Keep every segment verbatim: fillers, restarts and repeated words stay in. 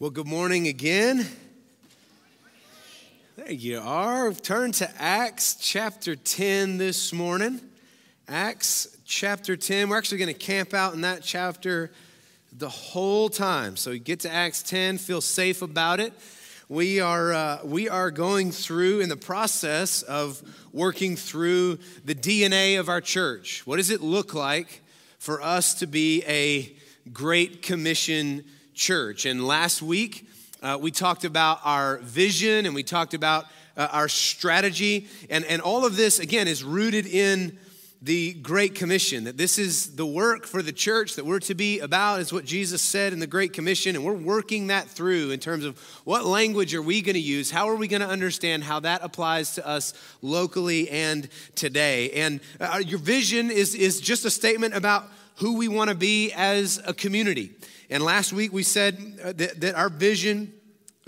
Well, good morning again. There you are. We've turned to Acts chapter ten this morning. Acts chapter ten. We're actually going to camp out in that chapter the whole time. So you get to Acts ten, feel safe about it. We are uh, we are going through in the process of working through the D N A of our church. What does it look like for us to be a Great Commission church? And last week, uh, we talked about our vision and we talked about uh, our strategy. And, and all of this, again, is rooted in the Great Commission, that this is the work for the church that we're to be about, is what Jesus said in the Great Commission. And we're working that through in terms of what language are we going to use? How are we going to understand how that applies to us locally and today? And uh, your vision is, is just a statement about who we want to be as a community. And last week we said that, that our vision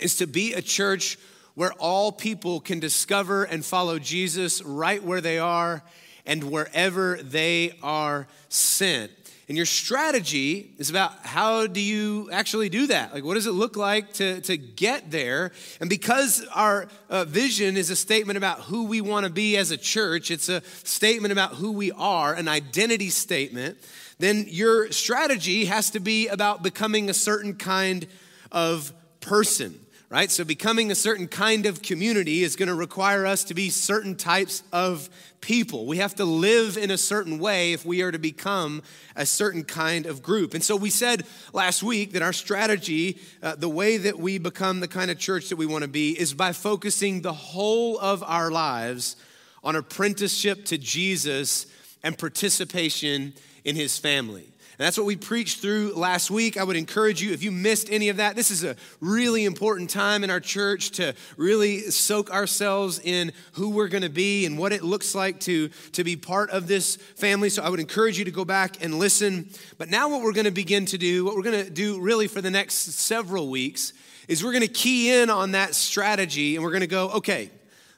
is to be a church where all people can discover and follow Jesus right where they are and wherever they are sent. And your strategy is about how do you actually do that? Like, what does it look like to, to get there? And because our uh, vision is a statement about who we want to be as a church, it's a statement about who we are, an identity statement, then your strategy has to be about becoming a certain kind of person, right? So becoming a certain kind of community is going to require us to be certain types of people. We have to live in a certain way if we are to become a certain kind of group. And so we said last week that our strategy, uh, the way that we become the kind of church that we want to be, is by focusing the whole of our lives on apprenticeship to Jesus and participation in his family. And that's what we preached through last week. I would encourage you, if you missed any of that, this is a really important time in our church to really soak ourselves in who we're going to be and what it looks like to, to be part of this family. So I would encourage you to go back and listen. But now what we're going to begin to do, what we're going to do really for the next several weeks, is we're going to key in on that strategy and we're going to go, okay,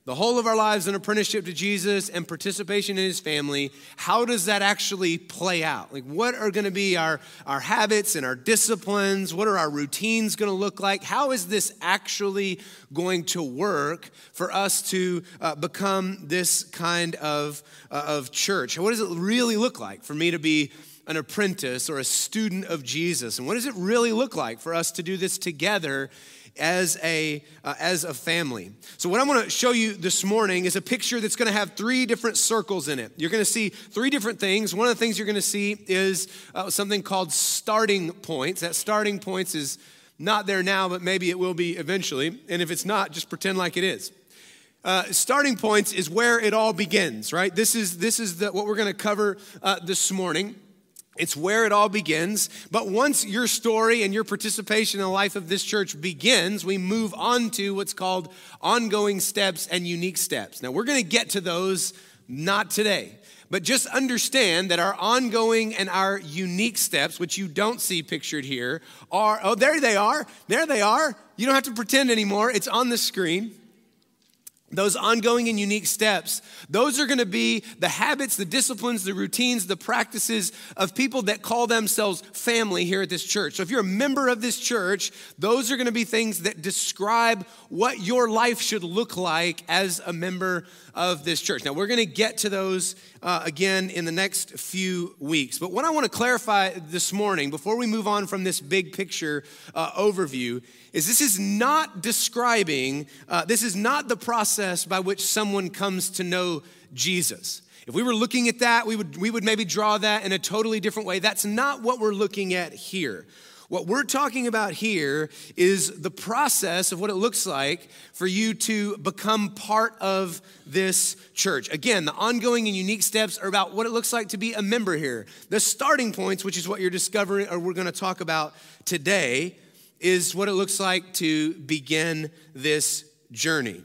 the whole of our lives in apprenticeship to Jesus and participation in his family, how does that actually play out? Like, what are going to be our, our habits and our disciplines? What are our routines going to look like? How is this actually going to work for us to uh, become this kind of, uh, of church? What does it really look like for me to be an apprentice or a student of Jesus? And what does it really look like for us to do this together as a uh, as a family? So what I'm going to show you this morning is a picture that's going to have three different circles in it. You're going to see three different things. One of the things you're going to see is uh, something called starting points. That starting points is not there now, but maybe it will be eventually. And if it's not, just pretend like it is. Uh, starting points is where it all begins, right? This is this is the, what we're going to cover uh, this morning. It's where it all begins. But once your story and your participation in the life of this church begins, we move on to what's called ongoing steps and unique steps. Now, we're going to get to those, not today. But just understand that our ongoing and our unique steps, which you don't see pictured here, are, oh, there they are. There they are. You don't have to pretend anymore. It's on the screen. Those ongoing and unique steps, those are going to be the habits, the disciplines, the routines, the practices of people that call themselves family here at this church. So if you're a member of this church, those are going to be things that describe what your life should look like as a member of this church. Now, we're going to get to those uh, again in the next few weeks. But what I want to clarify this morning, before we move on from this big picture uh, overview, is this is not describing, uh, this is not the process by which someone comes to know Jesus. If we were looking at that, we would we would maybe draw that in a totally different way. That's not what we're looking at here. What we're talking about here is the process of what it looks like for you to become part of this church. Again, the ongoing and unique steps are about what it looks like to be a member here. The starting points, which is what you're discovering or we're going to talk about today, is what it looks like to begin this journey.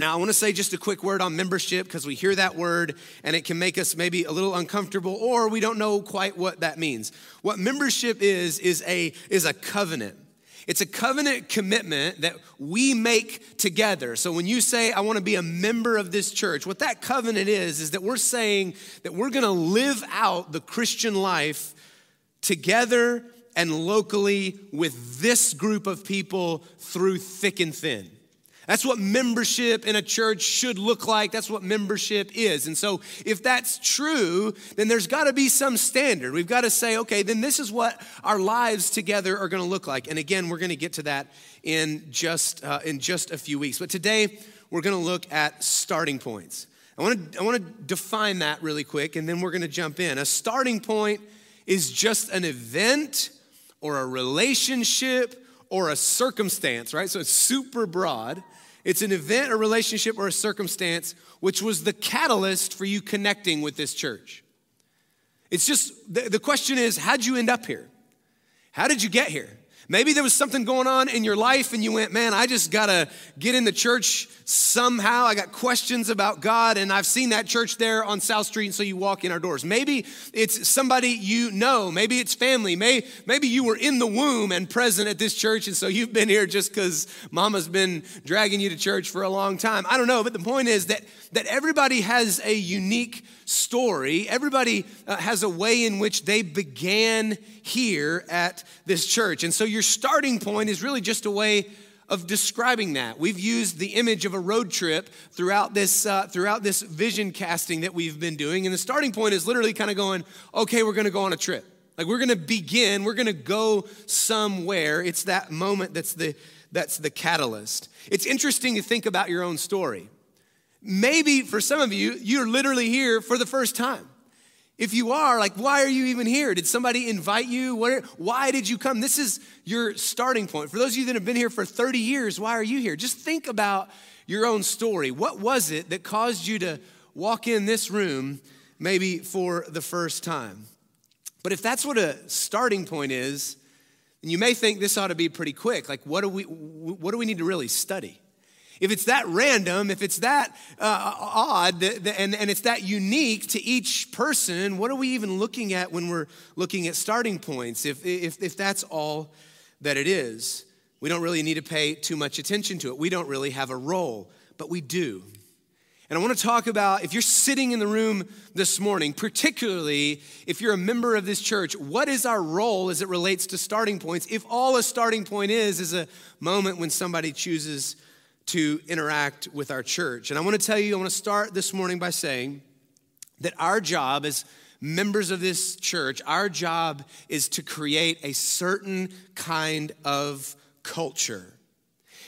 Now, I want to say just a quick word on membership, because we hear that word and it can make us maybe a little uncomfortable, or we don't know quite what that means. What membership is, is a, is a covenant. It's a covenant commitment that we make together. So when you say, I want to be a member of this church, what that covenant is, is that we're saying that we're going to live out the Christian life together and locally with this group of people through thick and thin. That's what membership in a church should look like. That's what membership is. And so if that's true, then there's got to be some standard. We've got to say, okay, then this is what our lives together are going to look like. And again, we're going to get to that in just uh, in just a few weeks. But today, we're going to look at starting points. I want to I want to define that really quick, and then we're going to jump in. A starting point is just an event or a relationship or a circumstance, right? So it's super broad. It's an event, a relationship, or a circumstance, which was the catalyst for you connecting with this church. It's just, the, the question is, how'd you end up here? How did you get here? Maybe there was something going on in your life and you went, man, I just got to get in the church somehow. I got questions about God, and I've seen that church there on South Street, and so you walk in our doors. Maybe it's somebody you know. Maybe it's family. Maybe you were in the womb and present at this church, and so you've been here just because mama's been dragging you to church for a long time. I don't know, but the point is that, that everybody has a unique story. Everybody uh, has a way in which they began here at this church. And so your starting point is really just a way of describing that. We've used the image of a road trip throughout this uh, throughout this vision casting that we've been doing. And the starting point is literally kind of going, okay, we're going to go on a trip. Like we're going to begin, we're going to go somewhere. It's that moment that's the that's the catalyst. It's interesting to think about your own story. Maybe for some of you, you're literally here for the first time. If you are, like, why are you even here? Did somebody invite you? Where, why did you come? This is your starting point. For those of you that have been here for thirty years, why are you here? Just think about your own story. What was it that caused you to walk in this room maybe for the first time? But if that's what a starting point is, then you may think this ought to be pretty quick. Like, what do we, what do we need to really study? If it's that random, if it's that uh, odd, the, the, and, and it's that unique to each person, what are we even looking at when we're looking at starting points? If, if, if that's all that it is, we don't really need to pay too much attention to it. We don't really have a role, but we do. And I want to talk about, if you're sitting in the room this morning, particularly if you're a member of this church, what is our role as it relates to starting points? If all a starting point is, is a moment when somebody chooses to interact with our church. And I want to tell you, I want to start this morning by saying that our job as members of this church, our job is to create a certain kind of culture.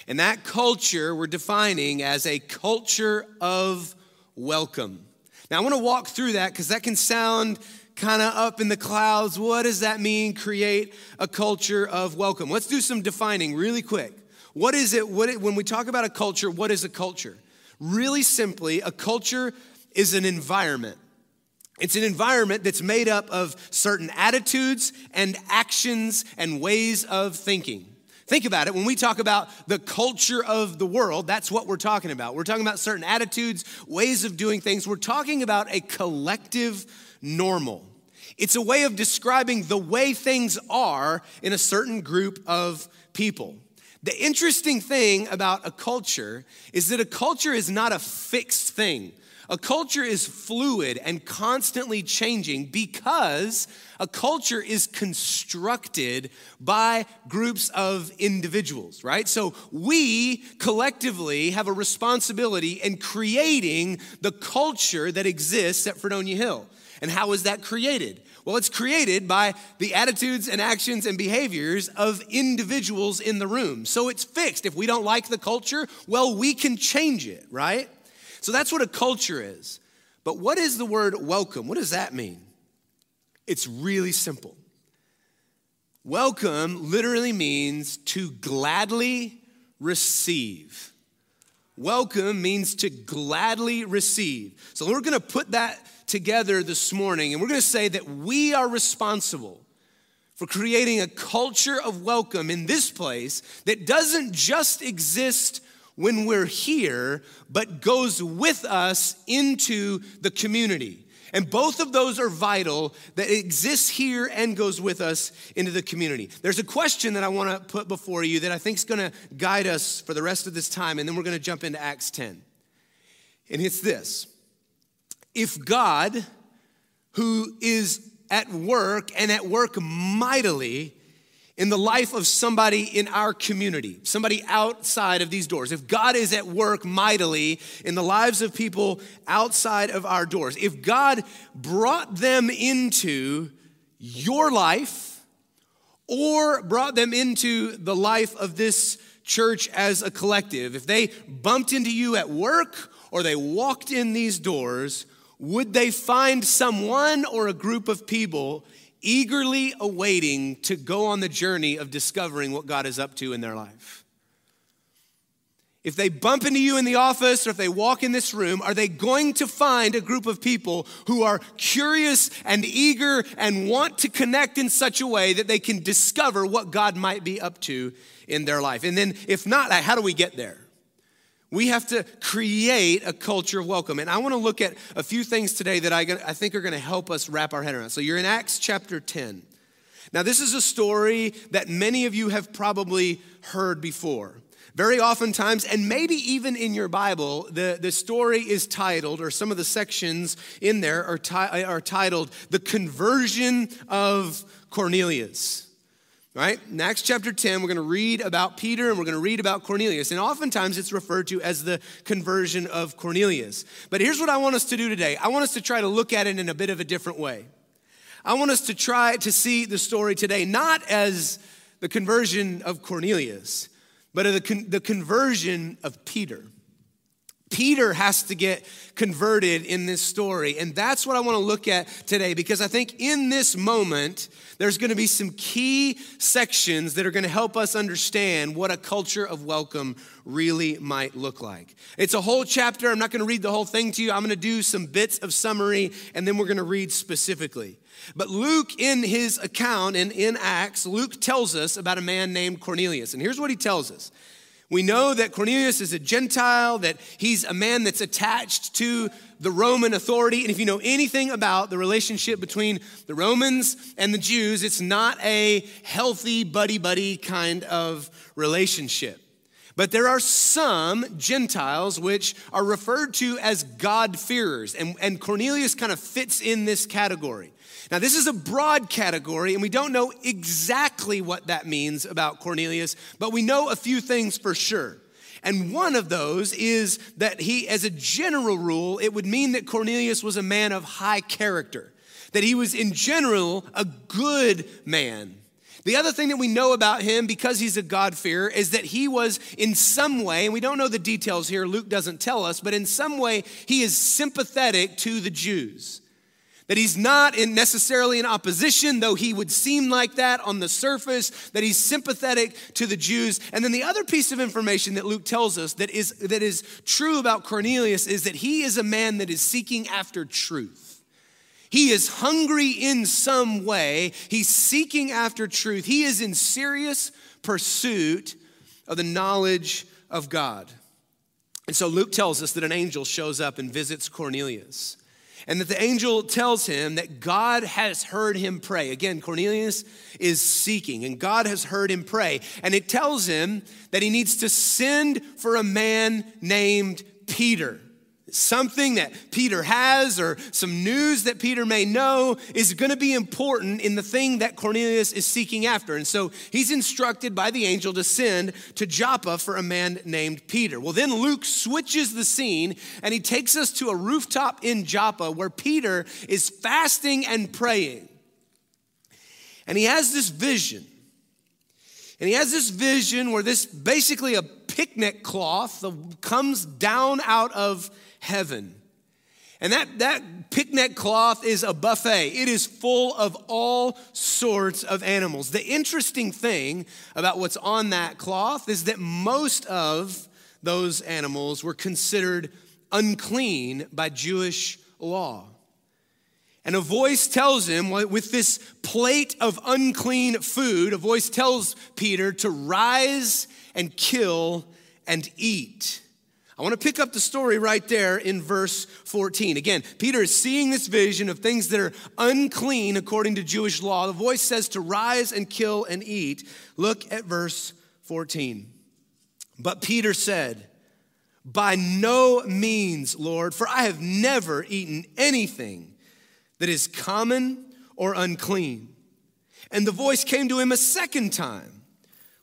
And that culture we're defining as a culture of welcome. Now, I want to walk through that because that can sound kind of up in the clouds. What does that mean, create a culture of welcome? Let's do some defining really quick. What is it, what it, when we talk about a culture, what is a culture? Really simply, a culture is an environment. It's an environment that's made up of certain attitudes and actions and ways of thinking. Think about it. When we talk about the culture of the world, that's what we're talking about. We're talking about certain attitudes, ways of doing things. We're talking about a collective normal. It's a way of describing the way things are in a certain group of people. The interesting thing about a culture is that a culture is not a fixed thing. A culture is fluid and constantly changing because a culture is constructed by groups of individuals, right? So we collectively have a responsibility in creating the culture that exists at Fredonia Hill. And how is that created? Well, it's created by the attitudes and actions and behaviors of individuals in the room. So it's fixed. If we don't like the culture, well, we can change it, right? So that's what a culture is. But what is the word welcome? What does that mean? It's really simple. Welcome literally means to gladly receive. Welcome means to gladly receive. So we're going to put that together this morning, and we're going to say that we are responsible for creating a culture of welcome in this place that doesn't just exist when we're here, but goes with us into the community. And both of those are vital, that it exists here and goes with us into the community. There's a question that I want to put before you that I think is going to guide us for the rest of this time, and then we're going to jump into Acts ten. And it's this. If God, who is at work and at work mightily in the life of somebody in our community, somebody outside of these doors, if God is at work mightily in the lives of people outside of our doors, if God brought them into your life or brought them into the life of this church as a collective, if they bumped into you at work or they walked in these doors, would they find someone or a group of people eagerly awaiting to go on the journey of discovering what God is up to in their life? If they bump into you in the office or if they walk in this room, are they going to find a group of people who are curious and eager and want to connect in such a way that they can discover what God might be up to in their life? And then if not, how do we get there? We have to create a culture of welcome. And I want to look at a few things today that I, I think are going to help us wrap our head around. So you're in Acts chapter ten. Now, this is a story that many of you have probably heard before. Very oftentimes, and maybe even in your Bible, the, the story is titled, or some of the sections in there are, ti- are titled, The Conversion of Cornelius. Right? In Acts chapter ten, we're going to read about Peter and we're going to read about Cornelius. And oftentimes it's referred to as the conversion of Cornelius. But here's what I want us to do today. I want us to try to look at it in a bit of a different way. I want us to try to see the story today, not as the conversion of Cornelius, but as the, con- the conversion of Peter. Peter has to get converted in this story. And that's what I want to look at today, because I think in this moment, there's going to be some key sections that are going to help us understand what a culture of welcome really might look like. It's a whole chapter. I'm not going to read the whole thing to you. I'm going to do some bits of summary, and then we're going to read specifically. But Luke, in his account and in Acts, Luke tells us about a man named Cornelius. And here's what he tells us. We know that Cornelius is a Gentile, that he's a man that's attached to the Roman authority. And if you know anything about the relationship between the Romans and the Jews, it's not a healthy buddy-buddy kind of relationship. But there are some Gentiles which are referred to as God-fearers, and, and Cornelius kind of fits in this category. Now, this is a broad category, and we don't know exactly what that means about Cornelius, but we know a few things for sure. And one of those is that he, as a general rule, it would mean that Cornelius was a man of high character, that he was, in general, a good man. The other thing that we know about him, because he's a God-fearer, is that he was in some way, and we don't know the details here, Luke doesn't tell us, but in some way, he is sympathetic to the Jews. That he's not in necessarily in opposition, though he would seem like that on the surface, that he's sympathetic to the Jews. And then the other piece of information that Luke tells us that is, that is true about Cornelius is that he is a man that is seeking after truth. He is hungry in some way. He's seeking after truth. He is in serious pursuit of the knowledge of God. And so Luke tells us that an angel shows up and visits Cornelius. And that the angel tells him that God has heard him pray. Again, Cornelius is seeking, and God has heard him pray. And it tells him that he needs to send for a man named Peter. Something that Peter has or some news that Peter may know is going to be important in the thing that Cornelius is seeking after. And so he's instructed by the angel to send to Joppa for a man named Peter. Well, then Luke switches the scene and he takes us to a rooftop in Joppa where Peter is fasting and praying. And he has this vision. And he has this vision where this basically a picnic cloth comes down out of heaven. And that, that picnic cloth is a buffet. It is full of all sorts of animals. The interesting thing about what's on that cloth is that most of those animals were considered unclean by Jewish law. And a voice tells him, with this plate of unclean food, a voice tells Peter to rise and kill and eat. I want to pick up the story right there in verse fourteen. Again, Peter is seeing this vision of things that are unclean according to Jewish law. The voice says to rise and kill and eat. Look at verse fourteen. But Peter said, "By no means, Lord, for I have never eaten anything that is common or unclean." And the voice came to him a second time.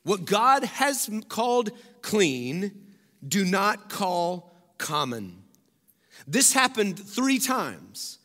What God has called clean, do not call common. This happened three times,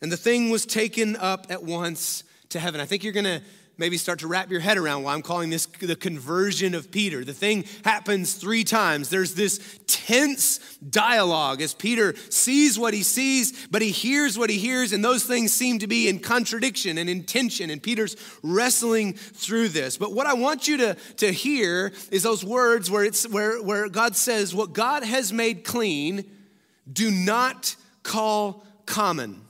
and the thing was taken up at once to heaven. I think you're gonna maybe start to wrap your head around why I'm calling this the conversion of Peter. The thing happens three times. There's this tense dialogue as Peter sees what he sees, but he hears what he hears, and those things seem to be in contradiction and in tension, and Peter's wrestling through this. But what I want you to, to hear is those words where it's where, where God says, what God has made clean, do not call common.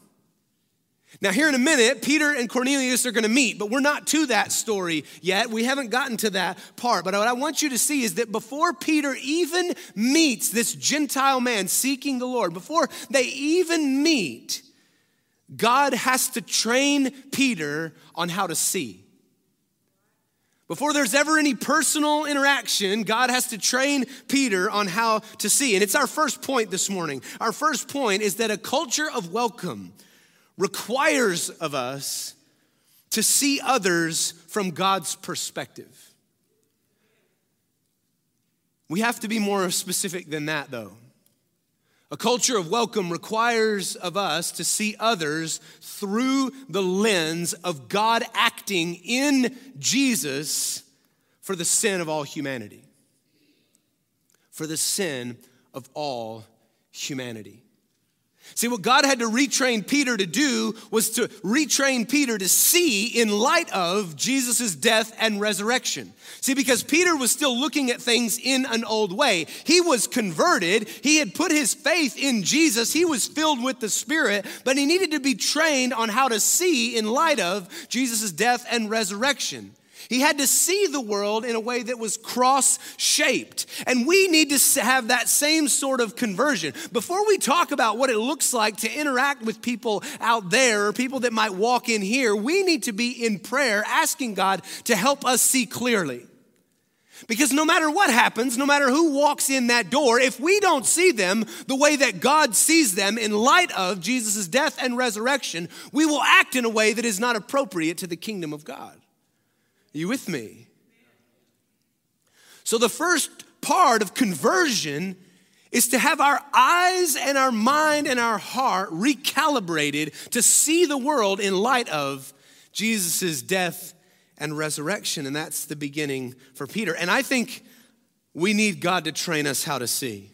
Now, here in a minute, Peter and Cornelius are going to meet, but we're not to that story yet. We haven't gotten to that part. But what I want you to see is that before Peter even meets this Gentile man seeking the Lord, before they even meet, God has to train Peter on how to see. Before there's ever any personal interaction, God has to train Peter on how to see. And it's our first point this morning. Our first point is that a culture of welcome requires of us to see others from God's perspective. We have to be more specific than that, though. A culture of welcome requires of us to see others through the lens of God acting in Jesus for the sin of all humanity. For the sin of all humanity. See, what God had to retrain Peter to do was to retrain Peter to see in light of Jesus' death and resurrection. See, because Peter was still looking at things in an old way. He was converted. He had put his faith in Jesus. He was filled with the Spirit, but he needed to be trained on how to see in light of Jesus' death and resurrection. He had to see the world in a way that was cross-shaped. And we need to have that same sort of conversion. Before we talk about what it looks like to interact with people out there or people that might walk in here, we need to be in prayer asking God to help us see clearly. Because no matter what happens, no matter who walks in that door, if we don't see them the way that God sees them in light of Jesus' death and resurrection, we will act in a way that is not appropriate to the kingdom of God. Are you with me? So the first part of conversion is to have our eyes and our mind and our heart recalibrated to see the world in light of Jesus' death and resurrection. And that's the beginning for Peter. And I think we need God to train us how to see.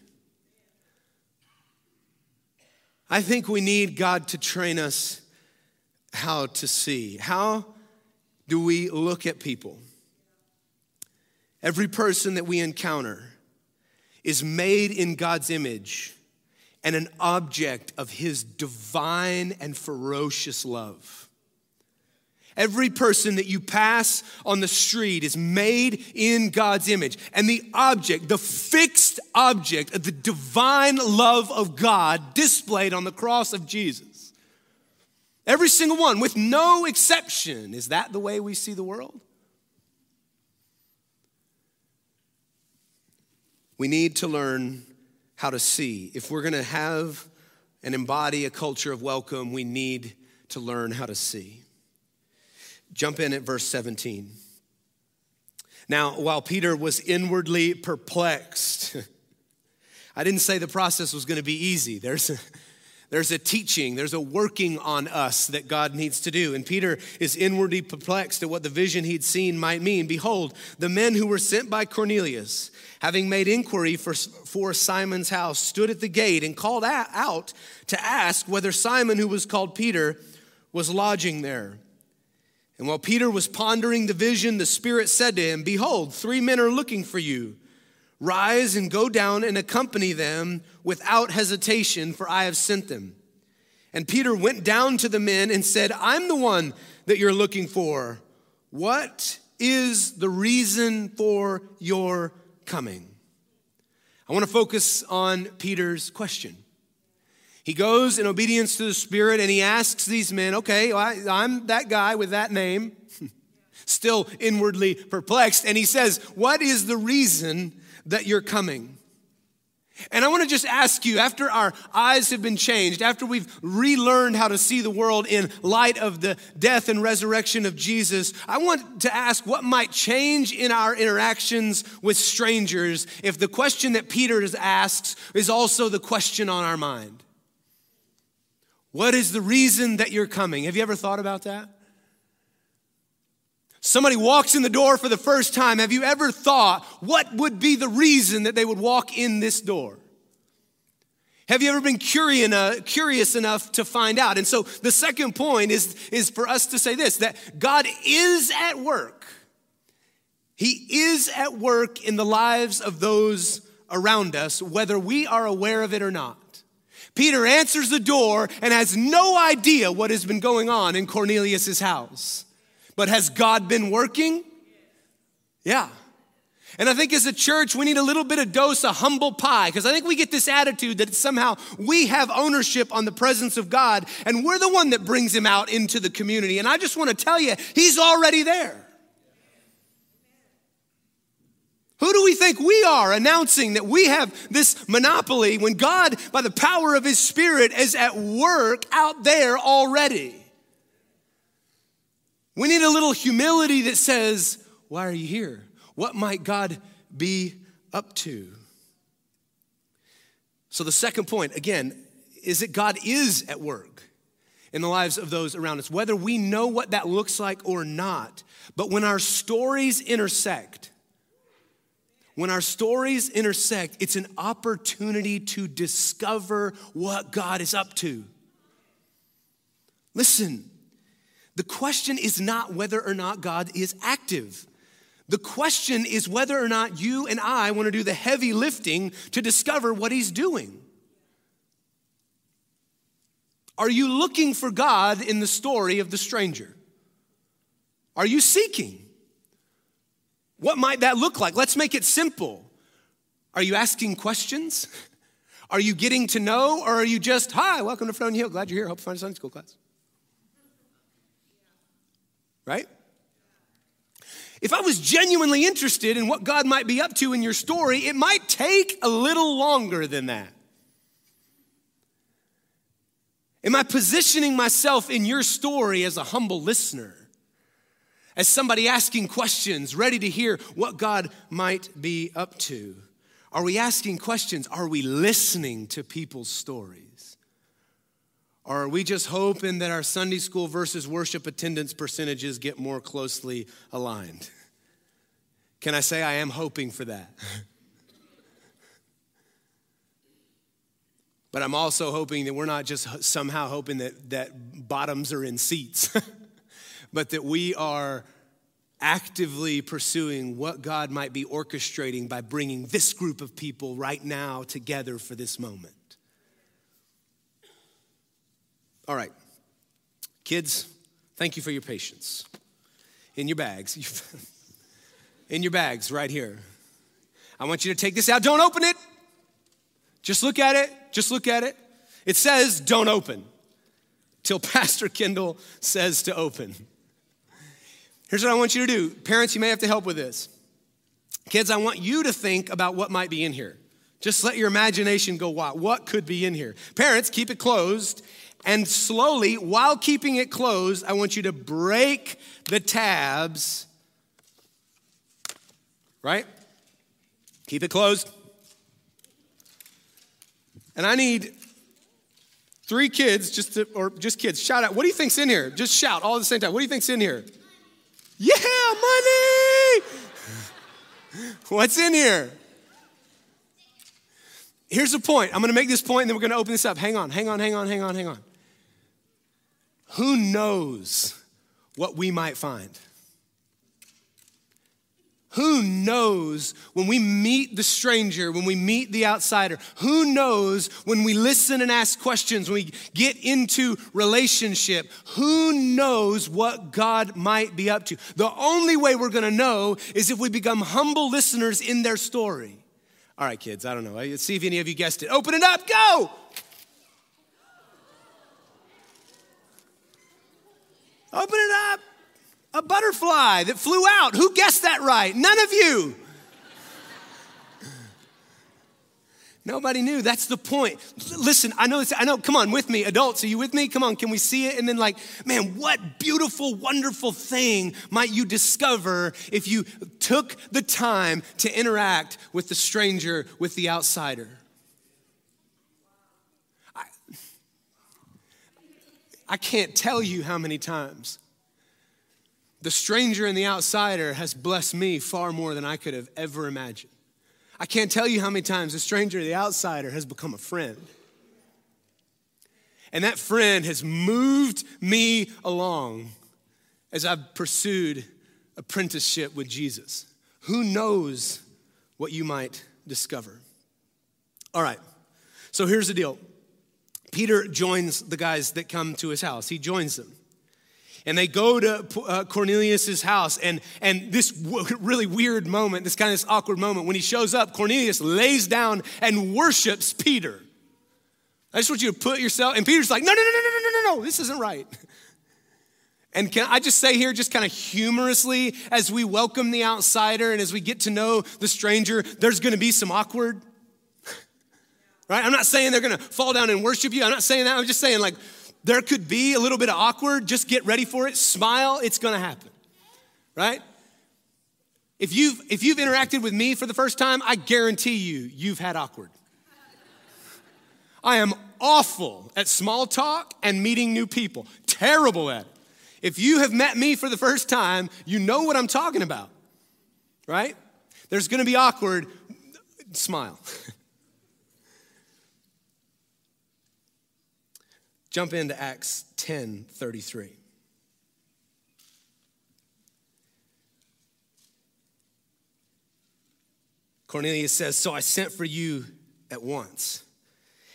I think we need God to train us how to see. How do we look at people? Every person that we encounter is made in God's image and an object of his divine and ferocious love. Every person that you pass on the street is made in God's image. And the object, the fixed object of the divine love of God displayed on the cross of Jesus. Every single one, with no exception. Is that the way we see the world? We need to learn how to see. If we're going to have and embody a culture of welcome, we need to learn how to see. Jump in at verse seventeen. Now, while Peter was inwardly perplexed, I didn't say the process was going to be easy. There's a There's a teaching, there's a working on us that God needs to do. And Peter is inwardly perplexed at what the vision he'd seen might mean. Behold, the men who were sent by Cornelius, having made inquiry for, for Simon's house, stood at the gate and called out to ask whether Simon, who was called Peter, was lodging there. And while Peter was pondering the vision, the Spirit said to him, behold, three men are looking for you. Rise and go down and accompany them without hesitation, for I have sent them. And Peter went down to the men and said, I'm the one that you're looking for. What is the reason for your coming? I want to focus on Peter's question. He goes in obedience to the Spirit and he asks these men, okay, well, I, I'm that guy with that name, still inwardly perplexed. And he says, what is the reason that you're coming? And I want to just ask you, after our eyes have been changed, after we've relearned how to see the world in light of the death and resurrection of Jesus, I want to ask what might change in our interactions with strangers if the question that Peter asks is also the question on our mind. What is the reason that you're coming? Have you ever thought about that? Somebody walks in the door for the first time. Have you ever thought, what would be the reason that they would walk in this door? Have you ever been curious enough to find out? And so the second point is, is for us to say this, that God is at work. He is at work in the lives of those around us, whether we are aware of it or not. Peter answers the door and has no idea what has been going on in Cornelius' house. But has God been working? Yeah. And I think as a church, we need a little bit of dose of humble pie, because I think we get this attitude that somehow we have ownership on the presence of God and we're the one that brings him out into the community. And I just want to tell you, he's already there. Who do we think we are announcing that we have this monopoly when God, by the power of his Spirit, is at work out there already? We need a little humility that says, why are you here? What might God be up to? So the second point, again, is that God is at work in the lives of those around us, whether we know what that looks like or not. But when our stories intersect, when our stories intersect, it's an opportunity to discover what God is up to. Listen. The question is not whether or not God is active. The question is whether or not you and I want to do the heavy lifting to discover what he's doing. Are you looking for God in the story of the stranger? Are you seeking? What might that look like? Let's make it simple. Are you asking questions? Are you getting to know, or are you just, hi, welcome to Front Hill, glad you're here, hope you find a Sunday school class? Right? If I was genuinely interested in what God might be up to in your story, it might take a little longer than that. Am I positioning myself in your story as a humble listener, as somebody asking questions, ready to hear what God might be up to? Are we asking questions? Are we listening to people's stories? Or are we just hoping that our Sunday school versus worship attendance percentages get more closely aligned? Can I say I am hoping for that? But I'm also hoping that we're not just somehow hoping that, that bottoms are in seats, but that we are actively pursuing what God might be orchestrating by bringing this group of people right now together for this moment. All right, kids, thank you for your patience. In your bags, in your bags right here. I want you to take this out. Don't open it. Just look at it. Just look at it. It says don't open till Pastor Kendall says to open. Here's what I want you to do. Parents, you may have to help with this. Kids, I want you to think about what might be in here. Just let your imagination go wild. What could be in here? Parents, keep it closed. And slowly, while keeping it closed, I want you to break the tabs, right? Keep it closed. And I need three kids, just to, or just kids, shout out. What do you think's in here? Just shout all at the same time. What do you think's in here? Yeah, money! What's in here? Here's the point. I'm going to make this point, and then we're going to open this up. Hang on, hang on, hang on, hang on, hang on. Who knows what we might find? Who knows when we meet the stranger, when we meet the outsider? Who knows when we listen and ask questions, when we get into relationship? Who knows what God might be up to? The only way we're going to know is if we become humble listeners in their story. All right, kids, I don't know. Let's see if any of you guessed it. Open it up, go! Open it up. A butterfly that flew out. Who guessed that right? None of you. Nobody knew. That's the point. Listen, I know, it's, I know, come on with me. Adults, are you with me? Come on, can we see it? And then like, man, what beautiful, wonderful thing might you discover if you took the time to interact with the stranger, with the outsider? I, I can't tell you how many times the stranger and the outsider has blessed me far more than I could have ever imagined. I can't tell you how many times the stranger, the outsider, has become a friend. And that friend has moved me along as I've pursued apprenticeship with Jesus. Who knows what you might discover? All right, so here's the deal. Peter joins the guys that come to his house. He joins them. And they go to uh, Cornelius' house, and, and this w- really weird moment, this kind of this awkward moment, when he shows up, Cornelius lays down and worships Peter. I just want you to put yourself, and Peter's like, no, no, no, no, no, no, no, no, this isn't right. And can I just say here, just kind of humorously, as we welcome the outsider and as we get to know the stranger, there's gonna be some awkward, right? I'm not saying they're gonna fall down and worship you. I'm not saying that, I'm just saying like, there could be a little bit of awkward, just get ready for it, smile, it's gonna happen, right? If you've, if you've interacted with me for the first time, I guarantee you, you've had awkward. I am awful at small talk and meeting new people, terrible at it. If you have met me for the first time, you know what I'm talking about, right? There's gonna be awkward, smile. Jump into Acts ten thirty-three. Cornelius says, so I sent for you at once,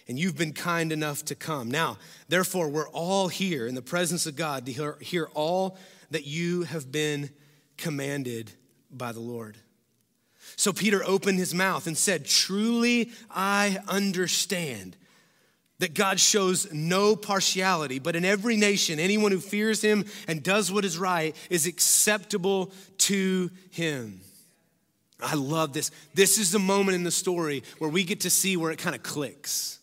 and you've been kind enough to come. Now, therefore, we're all here in the presence of God to hear, hear all that you have been commanded by the Lord. So Peter opened his mouth and said, truly, I understand that God shows no partiality, but in every nation, anyone who fears him and does what is right is acceptable to him. I love this. This is the moment in the story where we get to see where it kind of clicks.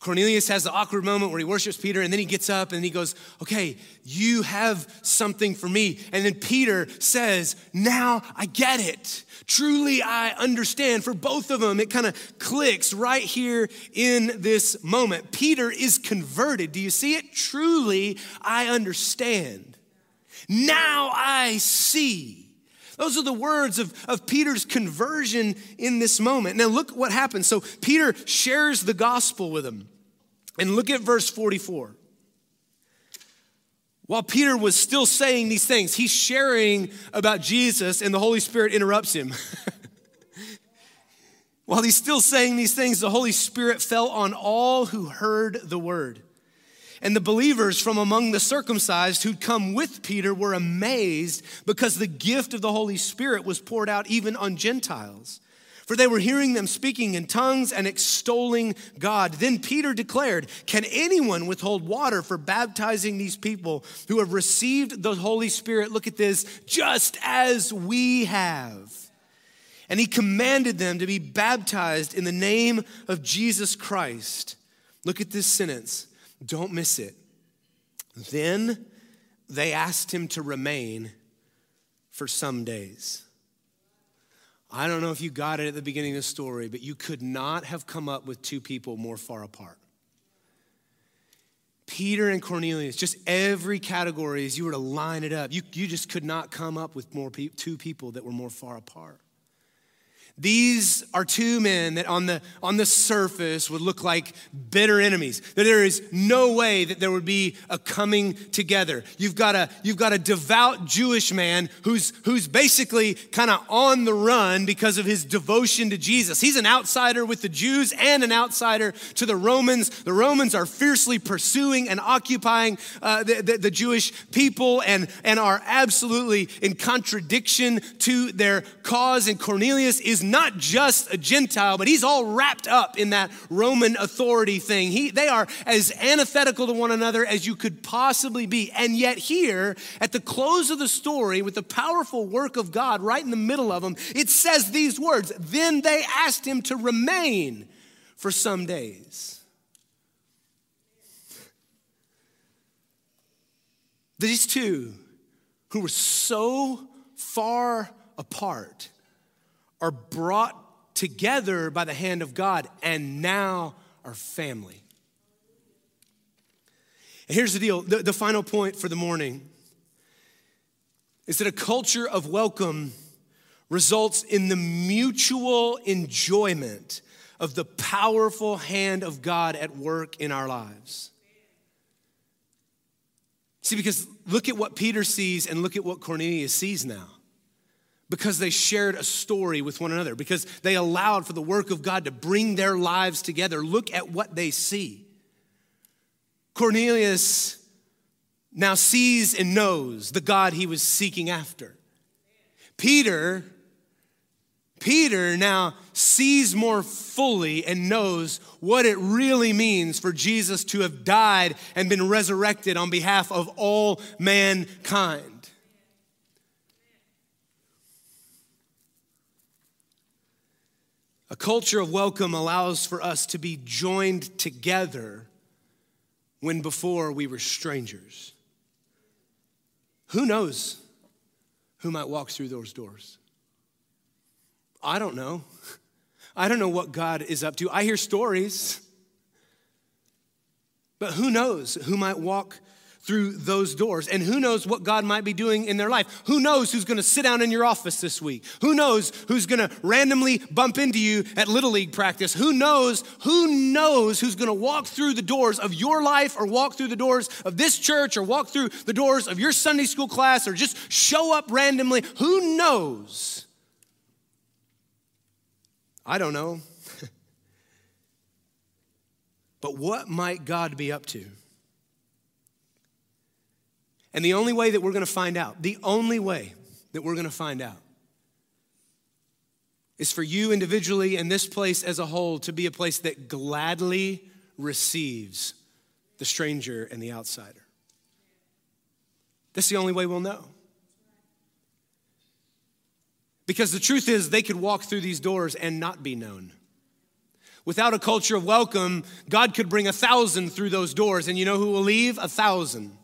Cornelius has the awkward moment where he worships Peter, and then he gets up and he goes, okay, you have something for me. And then Peter says, now I get it. Truly, I understand. For both of them, it kind of clicks right here in this moment. Peter is converted. Do you see it? Truly, I understand. Now I see. Those are the words of, of Peter's conversion in this moment. Now look what happens. So Peter shares the gospel with them. And look at verse forty-four. While Peter was still saying these things, he's sharing about Jesus, and the Holy Spirit interrupts him. While he's still saying these things, the Holy Spirit fell on all who heard the word. And the believers from among the circumcised who'd come with Peter were amazed because the gift of the Holy Spirit was poured out even on Gentiles. For they were hearing them speaking in tongues and extolling God. Then Peter declared, can anyone withhold water for baptizing these people who have received the Holy Spirit? Look at this, just as we have. And he commanded them to be baptized in the name of Jesus Christ. Look at this sentence. Don't miss it. Then they asked him to remain for some days. I don't know if you got it at the beginning of the story, but you could not have come up with two people more far apart. Peter and Cornelius, just every category, as you were to line it up, you, you just could not come up with more pe- two people that were more far apart. These are two men that on the on the surface would look like bitter enemies, that there is no way that there would be a coming together. You've got a, you've got a devout Jewish man who's, who's basically kind of on the run because of his devotion to Jesus. He's an outsider with the Jews and an outsider to the Romans. The Romans are fiercely pursuing and occupying uh, the, the, the Jewish people and, and are absolutely in contradiction to their cause. And Cornelius is not just a Gentile, but he's all wrapped up in that Roman authority thing. He, they are as antithetical to one another as you could possibly be. And yet here, at the close of the story, with the powerful work of God right in the middle of them, it says these words, then they asked him to remain for some days. These two, who were so far apart, are brought together by the hand of God and now are family. And here's the deal. The, the final point for the morning is that a culture of welcome results in the mutual enjoyment of the powerful hand of God at work in our lives. See, because look at what Peter sees and look at what Cornelius sees now. Because they shared a story with one another, because they allowed for the work of God to bring their lives together. Look at what they see. Cornelius now sees and knows the God he was seeking after. Peter, Peter now sees more fully and knows what it really means for Jesus to have died and been resurrected on behalf of all mankind. A culture of welcome allows for us to be joined together when before we were strangers. Who knows who might walk through those doors? I don't know. I don't know what God is up to. I hear stories, but who knows who might walk through those doors, and who knows what God might be doing in their life. Who knows who's gonna sit down in your office this week? Who knows who's gonna randomly bump into you at Little League practice? Who knows, who knows who's gonna walk through the doors of your life, or walk through the doors of this church, or walk through the doors of your Sunday school class, or just show up randomly? Who knows? I don't know. But what might God be up to? And the only way that we're gonna find out, the only way that we're gonna find out is for you individually and this place as a whole to be a place that gladly receives the stranger and the outsider. That's the only way we'll know. Because the truth is, they could walk through these doors and not be known. Without a culture of welcome, God could bring a thousand through those doors, and you know who will leave? A thousand.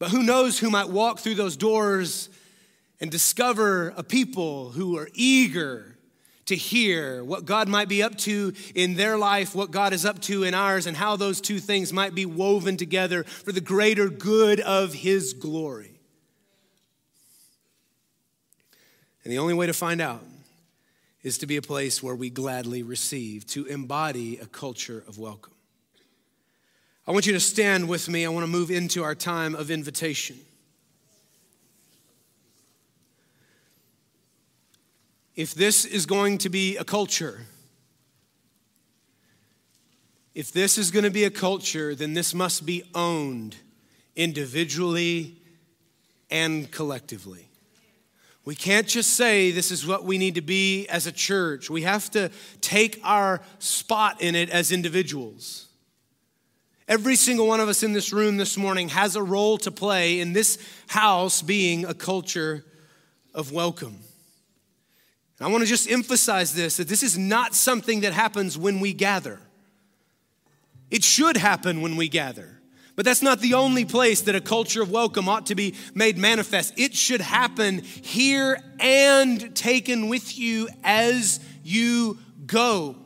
But who knows who might walk through those doors and discover a people who are eager to hear what God might be up to in their life, what God is up to in ours, and how those two things might be woven together for the greater good of His glory. And the only way to find out is to be a place where we gladly receive, to embody a culture of welcome. I want you to stand with me. I want to move into our time of invitation. If this is going to be a culture, if this is going to be a culture, then this must be owned individually and collectively. We can't just say this is what we need to be as a church. We have to take our spot in it as individuals. Every single one of us in this room this morning has a role to play in this house being a culture of welcome. And I want to just emphasize this, that this is not something that happens when we gather. It should happen when we gather, but that's not the only place that a culture of welcome ought to be made manifest. It should happen here and taken with you as you go.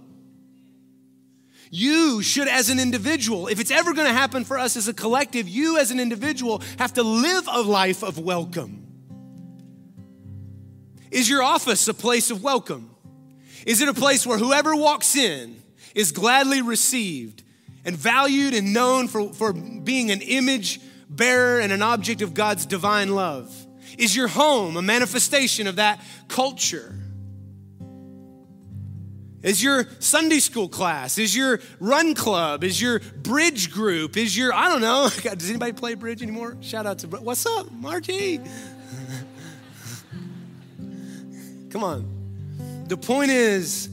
You should, as an individual, if it's ever going to happen for us as a collective, you as an individual have to live a life of welcome. Is your office a place of welcome? Is it a place where whoever walks in is gladly received and valued and known for, for being an image bearer and an object of God's divine love? Is your home a manifestation of that culture? Is your Sunday school class? Is your run club? Is your bridge group? Is your, I don't know. God, does anybody play bridge anymore? Shout out to, what's up, Margie? Come on. The point is,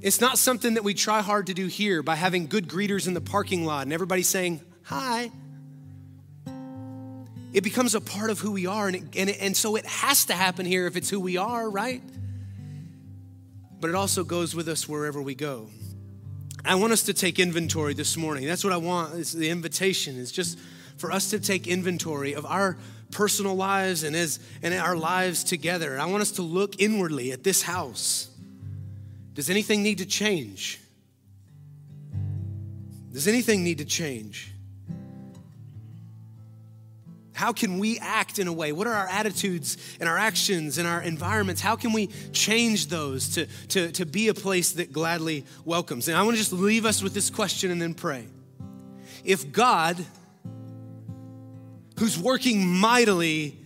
it's not something that we try hard to do here by having good greeters in the parking lot and everybody saying, hi. It becomes a part of who we are, and, it, and, it, and so it has to happen here if it's who we are, right? but it also goes with us wherever we go. I want us to take inventory this morning. That's what I want. It's the invitation is just for us to take inventory of our personal lives and as and our lives together. I want us to look inwardly at this house. Does anything need to change? Does anything need to change? How can we act in a way? What are our attitudes and our actions and our environments? How can we change those to, to, to be a place that gladly welcomes? And I want to just leave us with this question and then pray. If God, who's working mightily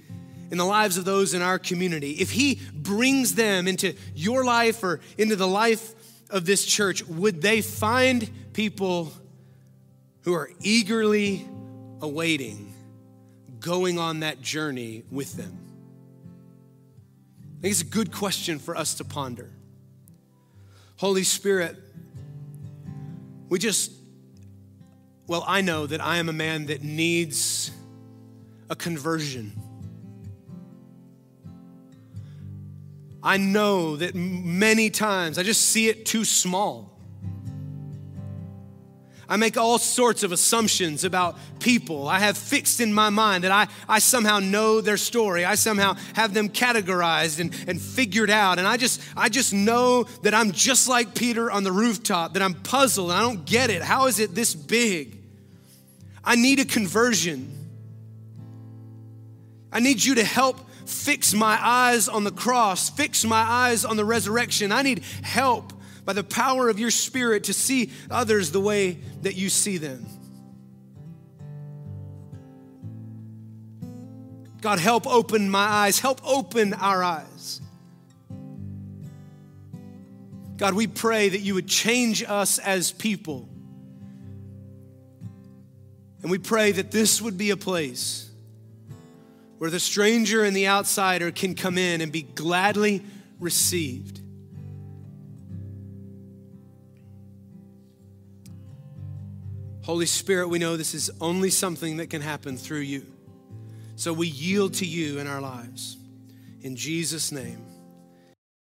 in the lives of those in our community, if he brings them into your life or into the life of this church, would they find people who are eagerly awaiting, going on that journey with them? I think it's a good question for us to ponder. Holy Spirit, we just, well, I know that I am a man that needs a conversion. I know that many times I just see it too small. I make all sorts of assumptions about people. I have fixed in my mind that I, I somehow know their story. I somehow have them categorized and, and figured out. And I just, I just know that I'm just like Peter on the rooftop, that I'm puzzled and I don't get it. How is it this big? I need a conversion. I need you to help fix my eyes on the cross, fix my eyes on the resurrection. I need help by the power of your Spirit to see others the way that you see them. God, help open my eyes. Help open our eyes. God, we pray that you would change us as people. And we pray that this would be a place where the stranger and the outsider can come in and be gladly received. Holy Spirit, we know this is only something that can happen through you. So we yield to you in our lives. In Jesus' name.